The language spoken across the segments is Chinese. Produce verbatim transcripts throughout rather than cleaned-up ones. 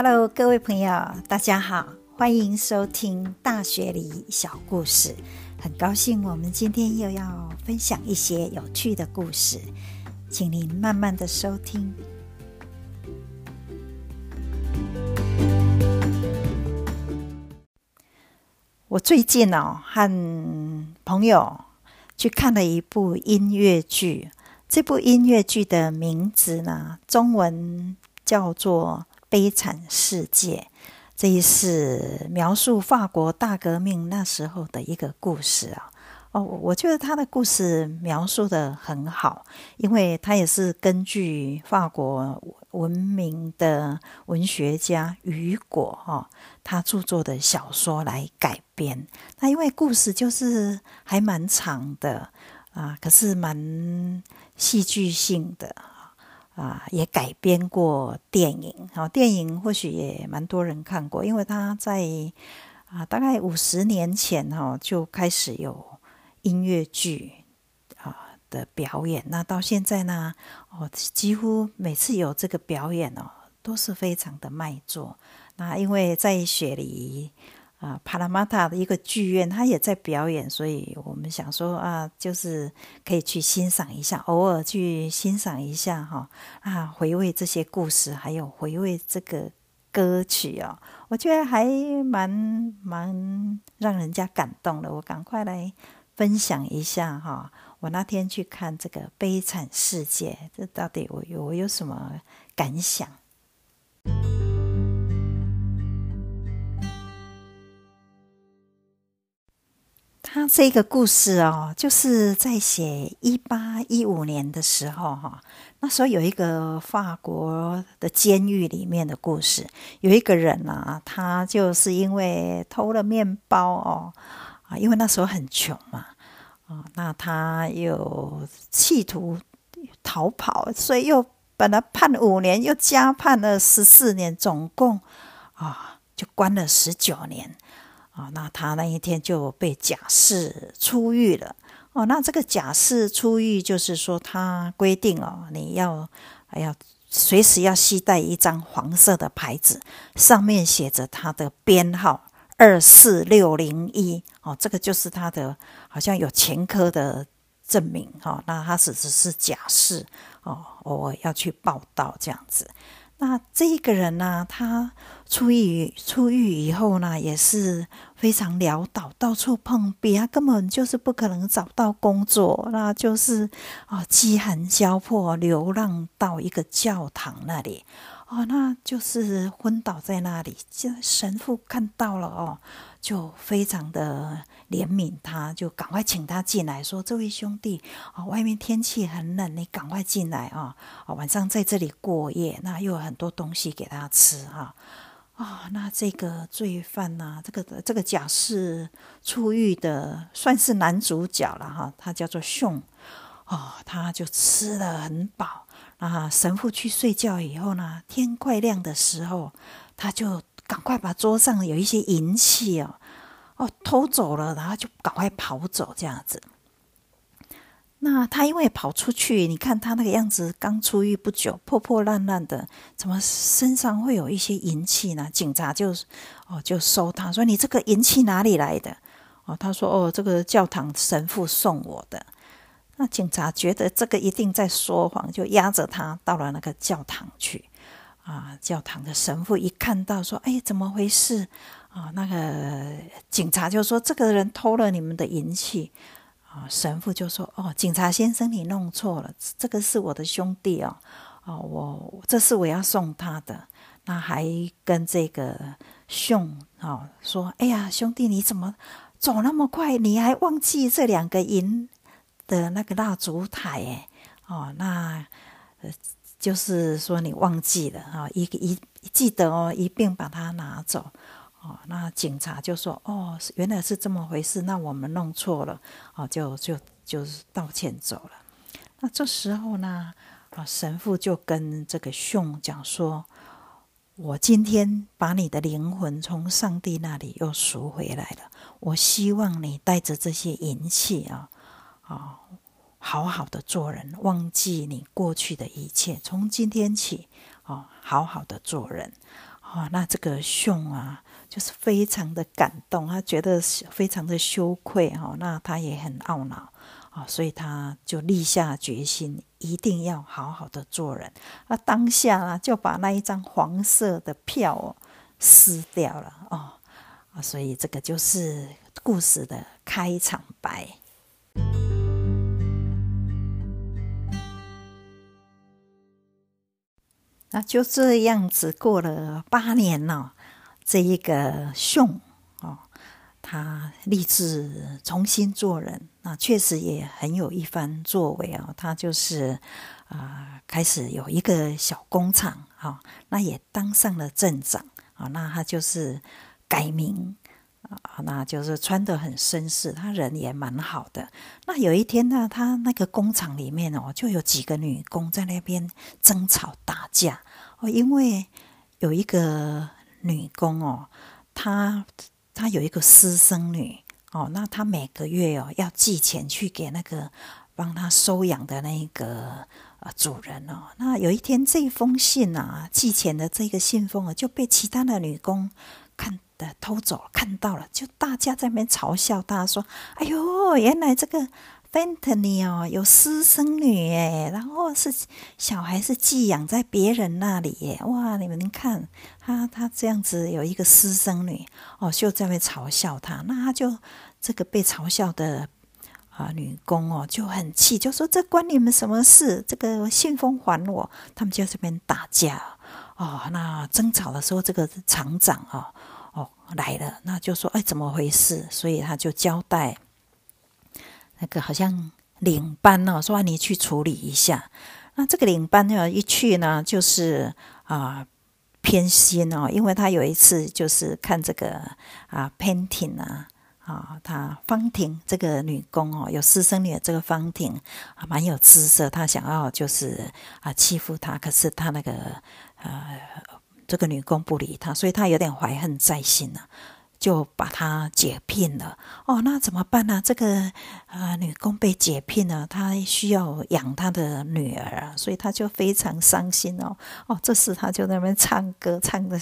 Hello， 各位朋友，大家好，欢迎收听《大学里小故事》。很高兴我们今天又要分享一些有趣的故事，请您慢慢的收听。我最近哦，和朋友去看了一部音乐剧，这部音乐剧的名字呢，中文叫做悲惨世界，这是描述法国大革命那时候的一个故事啊。哦，我觉得他的故事描述得很好，因为他也是根据法国闻名的文学家雨果、哦、他著作的小说来改编。那因为故事就是还蛮长的啊，可是蛮戏剧性的。啊，也改编过电影、哦、电影或许也蛮多人看过，因为他在、啊、大概五十年前、哦、就开始有音乐剧、啊、的表演，那到现在呢、哦、几乎每次有这个表演、哦、都是非常的卖座。那因为在雪梨啊，帕拉马塔的一个剧院，他也在表演，所以我们想说啊，就是可以去欣赏一下，偶尔去欣赏一下哈、哦、啊，回味这些故事，还有回味这个歌曲哦，我觉得还蛮蛮让人家感动的。我赶快来分享一下哈、哦，我那天去看这个《悲惨世界》，这到底我有我有什么感想？他这个故事哦，就是在写一八一五年的时候哈，那时候有一个法国的监狱里面的故事，有一个人啊，他就是因为偷了面包哦，啊，因为那时候很穷嘛，啊，那他又企图逃跑，所以又本来判五年，又加判了十四年，总共啊就关了十九年。哦、那他那一天就被假释出狱了、哦、那这个假释出狱就是说他规定、哦、你要要随时要携带一张黄色的牌子，上面写着他的编号二四六零一、哦、这个就是他的好像有前科的证明、哦、那他只是假释、哦、偶尔要去报到这样子。那这一个人呢，他出狱出狱以后呢，也是非常潦倒，到处碰壁，他根本就是不可能找到工作，那就是啊、哦、饥寒交迫，流浪到一个教堂那里，哦，那就是昏倒在那里。神父看到了哦，就非常的怜悯他，就赶快请他进来，说：“这位兄弟，哦，外面天气很冷，你赶快进来啊、哦！晚上在这里过夜，那又有很多东西给他吃哈。哦”啊、哦，那这个罪犯呢、啊，这个这个假释出狱的，算是男主角了哈、哦，他叫做熊，哦，他就吃得很饱。啊，神父去睡觉以后呢，天快亮的时候，他就赶快把桌上有一些银器哦，哦偷走了，然后就赶快跑走这样子。那他因为跑出去，你看他那个样子，刚出狱不久，破破烂烂的，怎么身上会有一些银器呢？警察就哦就搜他，说你这个银器哪里来的？哦，他说哦，这个教堂神父送我的。那警察觉得这个一定在说谎，就压着他到了那个教堂去。啊，教堂的神父一看到说：“哎，怎么回事？”啊，那个警察就说：“这个人偷了你们的银器。”啊，神父就说：“哦，警察先生，你弄错了，这个是我的兄弟哦，哦、啊，我这是我要送他的。”那还跟这个兄啊说：“哎呀，兄弟，你怎么走那么快？你还忘记这两个银？”的那个蜡烛台哎，哦，那呃，就是说你忘记了啊、哦，一一记得哦，一并把它拿走哦。那警察就说哦，原来是这么回事，那我们弄错了哦，就就就是道歉走了。那这时候呢，啊、哦，神父就跟这个兄讲说，我今天把你的灵魂从上帝那里又赎回来了，我希望你带着这些银器啊、哦。哦、好好的做人，忘记你过去的一切，从今天起、哦、好好的做人、哦，那这个熊啊就是非常的感动，他觉得非常的羞愧，哦，那他也很懊恼，哦，所以他就立下决心一定要好好的做人。那当下啊就把那一张黄色的票，哦，撕掉了，哦，所以这个就是故事的开场白。那就这样子过了八年，哦，这一个熊，哦，他立志重新做人，那确实也很有一番作为，哦，他就是、呃、开始有一个小工厂，哦，那也当上了镇长，哦，那他就是改名，那就是穿得很绅士，他人也蛮好的。那有一天呢，他那个工厂里面，哦，就有几个女工在那边争吵打架，哦，因为有一个女工，哦，她她有一个私生女，哦，那她每个月，哦，要寄钱去给那个帮她收养的那个呃主人，哦，那有一天这封信啊，寄钱的这个信封，哦，就被其他的女工看的偷走了，看到了，就大家在那边嘲笑他，说：“哎呦，原来这个 Fantine 哦有私生女哎，然后是小孩是寄养在别人那里耶，哇，你们看他他这样子有一个私生女哦，就在那边嘲笑他。那他就这个被嘲笑的啊、呃、女工哦就很气，就说这关你们什么事？这个信封还我！他们就在那边打架哦。那争吵的时候，这个厂长哦。哦，来了，那就说哎，怎么回事？所以他就交代那个好像领班哦，说、啊、你去处理一下。那这个领班呢，一去呢，就是啊、呃、偏心哦，因为他有一次就是看这个啊 Painting 啊啊，他方婷这个女工哦，有私生女的这个方婷啊，蛮有姿色，他想要就是啊欺负她，可是他那个呃。这个女工不理他，所以他有点怀恨在心了、啊，就把他解聘了。哦，那怎么办呢、啊？这个呃女工被解聘了，她需要养她的女儿啊，所以他就非常伤心哦。哦，这时他就在那边唱歌，唱的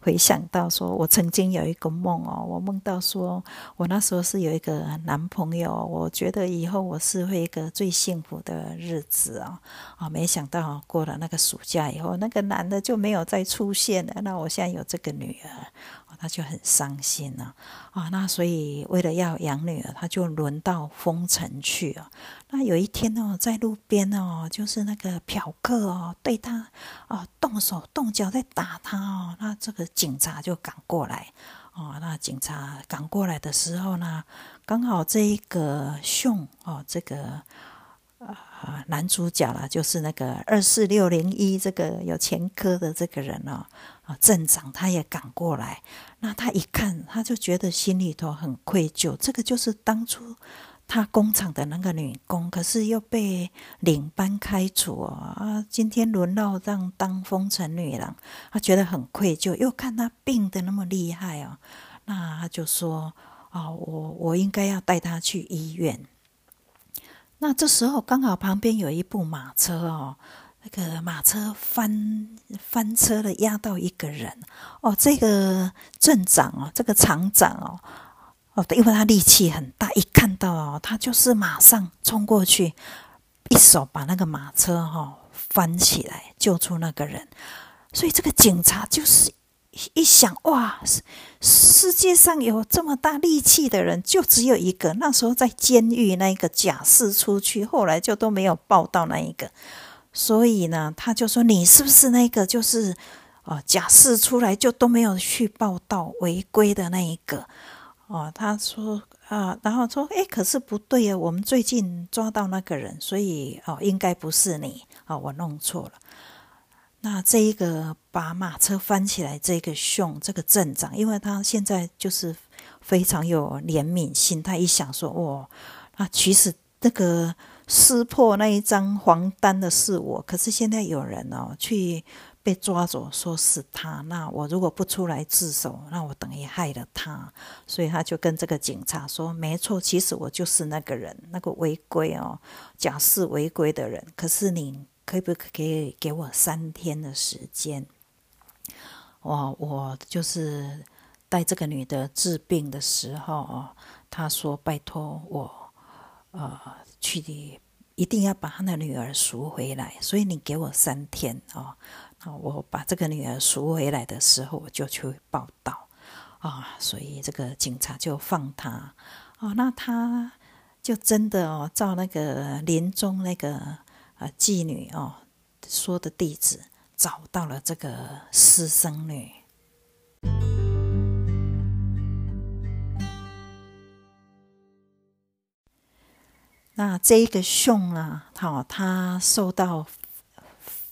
回想到说，我曾经有一个梦哦，我梦到说我那时候是有一个男朋友，我觉得以后我是会一个最幸福的日子哦。哦，没想到过了那个暑假以后，那个男的就没有再出现了。那我现在有这个女儿，哦、他就很伤心了、啊。啊、哦，那所以为了要养女儿，他就轮到风尘去了、哦。那有一天哦，在路边哦，就是那个嫖客哦，对他哦动手动脚在打他哦。那这个警察就赶过来哦。那警察赶过来的时候呢，刚好这一个凶哦，这个。啊，男主角啦，就是那个二四六零一这个有前科的这个人哦，啊，镇长他也赶过来，那他一看，他就觉得心里头很愧疚，这个就是当初他工厂的那个女工，可是又被领班开除哦，啊，今天轮到让当风尘女郎，他觉得很愧疚，又看他病得那么厉害哦，那他就说啊，我我应该要带他去医院。那这时候刚好旁边有一部马车哦，那个马车翻翻车了，压到一个人哦。这个镇长哦，这个厂长哦，哦，因为他力气很大，一看到哦，他就是马上冲过去，一手把那个马车哦翻起来，救出那个人。所以这个警察就是一想，哇，世界上有这么大力气的人就只有一个，那时候在监狱那一个假释出去，后来就都没有报到那一个，所以呢他就说你是不是那个就是、呃、假释出来就都没有去报到违规的那一个哦，他说啊，然后说哎，可是不对啊，我们最近抓到那个人，所以哦应该不是你啊、哦，我弄错了。那这一个把马车翻起来这个凶这个镇长，因为他现在就是非常有怜悯心，他一想说哦，那其实那个撕破那一张黄单的是我，可是现在有人哦去被抓走说是他，那我如果不出来自首，那我等于害了他，所以他就跟这个警察说没错，其实我就是那个人，那个违规哦假释违规的人，可是你可不可以给我三天的时间？我我就是带这个女的治病的时候哦，她说拜托我，呃，去一定要把她的女儿赎回来，所以你给我三天哦。那我把这个女儿赎回来的时候，我就去报到啊、哦，所以这个警察就放她哦。那她就真的哦，照那个林中那个呃妓女哦说的地址，找到了这个私生女。那这一个凶啊，哦、他受到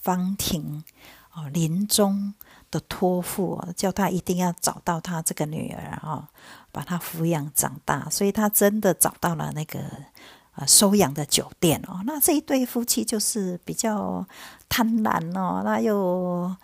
方婷、哦、临终的托付、哦，叫他一定要找到他这个女儿、哦、把她抚养长大，所以他真的找到了那个呃，收养的酒店哦，那这一对夫妻就是比较贪婪哦，那又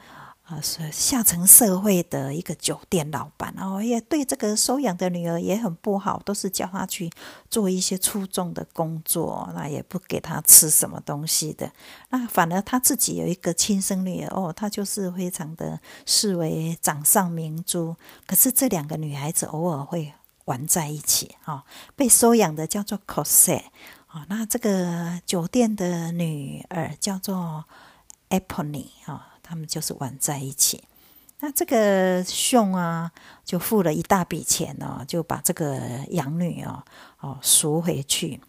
呃是下层社会的一个酒店老板哦，也对这个收养的女儿也很不好，都是叫她去做一些粗重的工作，那也不给她吃什么东西的，那反而她自己有一个亲生女儿哦，她就是非常的视为掌上明珠，可是这两个女孩子偶尔会玩在一起、哦、被收养的叫做 Cosette、哦、那这个酒店的女儿叫做 Eponine、哦、他们就是玩在一起。那这个兄啊就付了一大笔钱、哦、就把这个养女、哦哦、赎回去。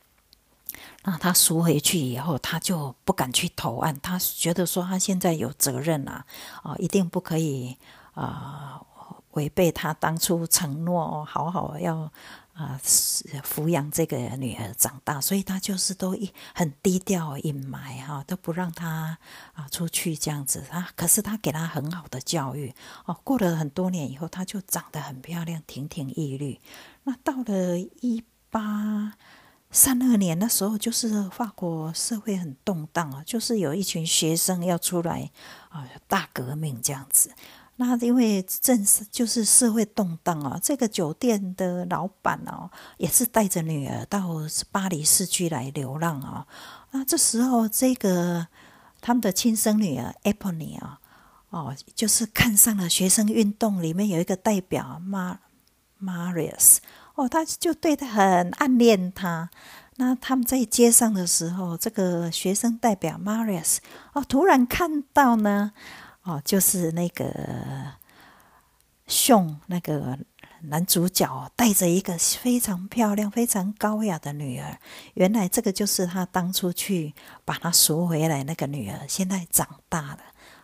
那他赎回去以后，他就不敢去投案，他觉得说他现在有责任啊，哦、一定不可以啊、呃违背他当初承诺、哦、好好要、呃、抚养这个女儿长大，所以他就是都很低调隐瞒、哦、都不让她、呃、出去这样子、啊、可是他给她很好的教育、哦、过了很多年以后，她就长得很漂亮，亭亭玉立。那到了一八三二年那时候，就是法国社会很动荡，就是有一群学生要出来、呃、大革命这样子。那因为正是就是社会动荡啊，这个酒店的老板哦、啊，也是带着女儿到巴黎市区来流浪啊。那这时候，这个他们的亲生女儿 Eponine 啊，哦，就是看上了学生运动里面有一个代表 Marius 哦，他就对他很暗恋他。那他们在街上的时候，这个学生代表 Marius 哦，突然看到呢。哦，就是那个熊那个男主角带着一个非常漂亮非常高雅的女儿，原来这个就是他当初去把她赎回来那个女儿，现在长大了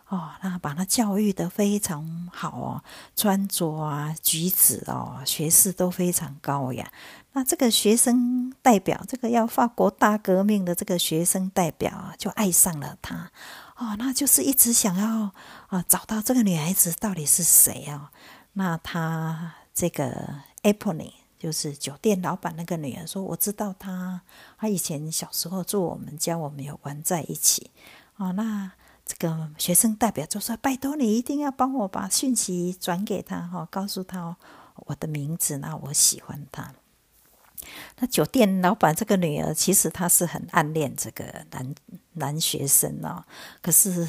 哦，那把她教育得非常好哦，穿着啊举止哦学识都非常高雅。那这个学生代表，这个要法国大革命的这个学生代表啊，就爱上了她哦，那就是一直想要、呃、找到这个女孩子到底是谁啊、哦？那她这个 Eponine 就是酒店老板那个女儿说，我知道她，她以前小时候住我们家，我们有玩在一起哦。那这个学生代表就说，拜托你一定要帮我把讯息转给她、哦、告诉她、哦、我的名字，那我喜欢她。那酒店老板这个女儿其实她是很暗恋这个男男学生哦，可是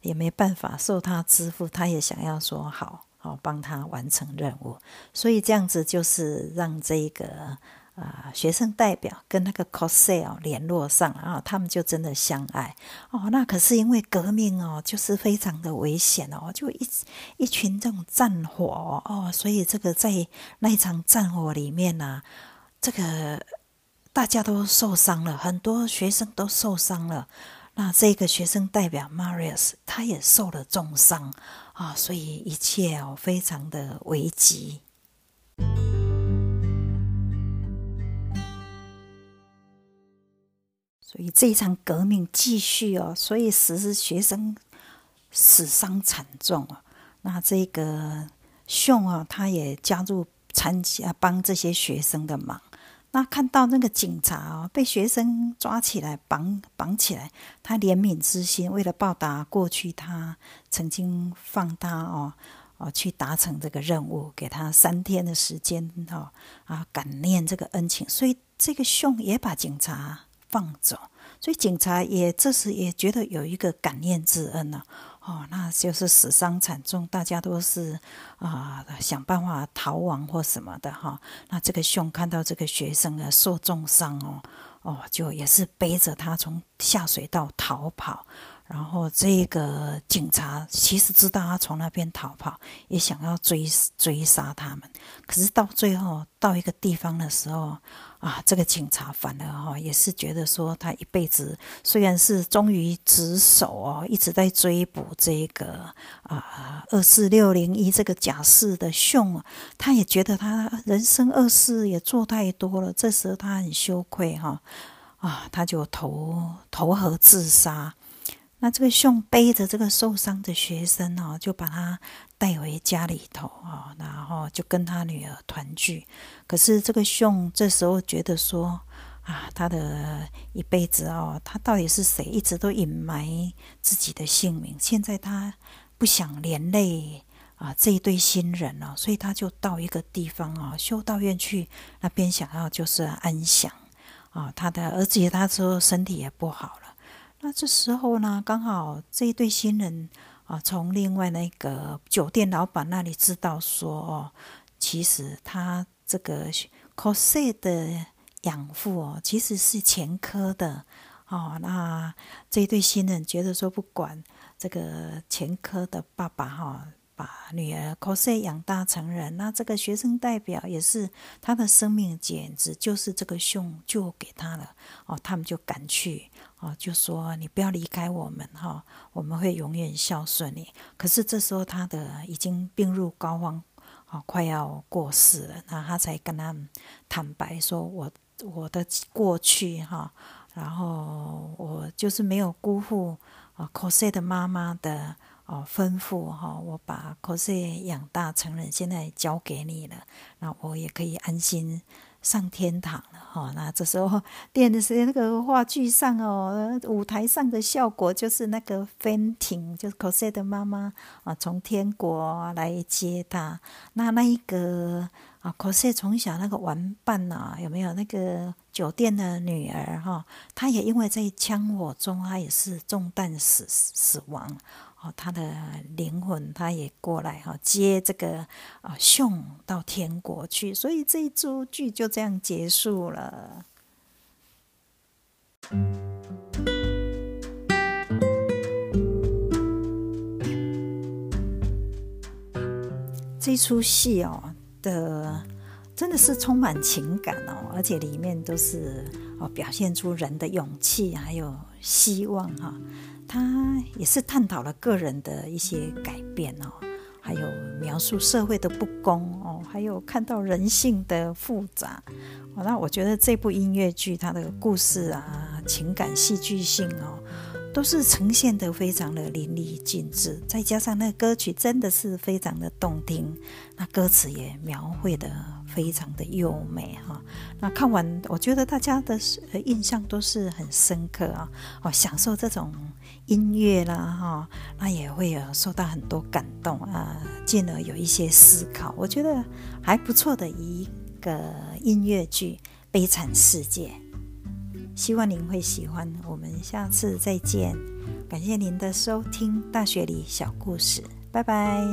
也没办法受他支付，她也想要说好哦帮他完成任务，所以这样子就是让这个呃学生代表跟那个 Cosette、哦、联络上啊，他们就真的相爱哦。那可是因为革命哦，就是非常的危险哦，就一一群这种战火 哦, 哦所以这个在那一场战火里面啊，这个大家都受伤了，很多学生都受伤了。那这个学生代表 Marius 他也受了重伤啊、哦，所以一切哦非常的危急。所以这一场革命继续哦，所以使学生死伤惨重啊、哦。那这个熊啊，他也加入参加帮这些学生的忙。那看到那个警察、哦、被学生抓起来绑绑起来，他怜悯之心，为了报答过去他曾经放他哦哦去达成这个任务，给他三天的时间哦啊感念这个恩情，所以这个兄也把警察放走，所以警察也这时也觉得有一个感念之恩呢、啊。哦，那就是死伤惨重，大家都是啊、呃、想办法逃亡或什么的哈、哦。那这个兄看到这个学生啊受重伤哦，哦就也是背着他从下水道逃跑。然后这个警察其实知道他从那边逃跑，也想要追追杀他们，可是到最后到一个地方的时候啊，这个警察反而哈也是觉得说他一辈子虽然是忠于职守哦，一直在追捕这个啊二四六零一这个假释的凶，他也觉得他人生二世也做太多了，这时候他很羞愧哈、哦、啊，他就投投河自杀。那这个兄背着这个受伤的学生哦，就把他带回家里头哦，然后就跟他女儿团聚。可是这个兄这时候觉得说啊，他的一辈子哦，他到底是谁？一直都隐瞒自己的姓名，现在他不想连累啊这一对新人哦，所以他就到一个地方哦，修道院去，那边想要就是安详啊。他的儿子他说身体也不好了。那这时候呢，刚好这一对新人啊，从另外那个酒店老板那里知道说，哦，其实他这个 Cosette 的养父哦，其实是前科的哦。那这一对新人觉得说，不管这个前科的爸爸哈、哦，把女儿 Cosette 养大成人，那这个学生代表也是他的生命，简直就是这个凶就给他了哦。他们就赶去。哦，就说你不要离开我们哈、哦，我们会永远孝顺你。可是这时候他的已经病入膏肓，哦，快要过世了。那他才跟他们坦白说我，我我的过去哈、哦，然后我就是没有辜负啊 Cosette 的妈妈的哦吩咐哈、哦，我把 Cosette 养大成人，现在交给你了，那我也可以安心上天堂了哈、哦，那这时候练的是那个话剧上哦，舞台上的效果就是那个 Fantine 就是 Cosette 的妈妈啊，从天国来接她。那那一个啊 Cosette 从小那个玩伴啊，有没有那个酒店的女儿哈、哦？她也因为在枪火中，她也是中弹死死亡。哦，他的灵魂他也过来哈、哦，接这个啊凶到天国去，所以这一出剧就这样结束了。这出戏哦的真的是充满情感哦，而且里面都是哦表现出人的勇气还有希望哈、哦。他也是探讨了个人的一些改变哦，还有描述社会的不公哦，还有看到人性的复杂哦。那我觉得这部音乐剧它的故事啊、情感、戏剧性哦，都是呈现得非常的淋漓尽致。再加上那歌曲真的是非常的动听，那歌词也描绘得非常的优美哈、哦。那看完，我觉得大家的印象都是很深刻啊、哦，哦，享受这种。音乐啦哈，那也会有受到很多感动啊，进而有一些思考，我觉得还不错的一个音乐剧《悲惨世界》，希望您会喜欢，我们下次再见，感谢您的收听，大学里小故事，拜拜。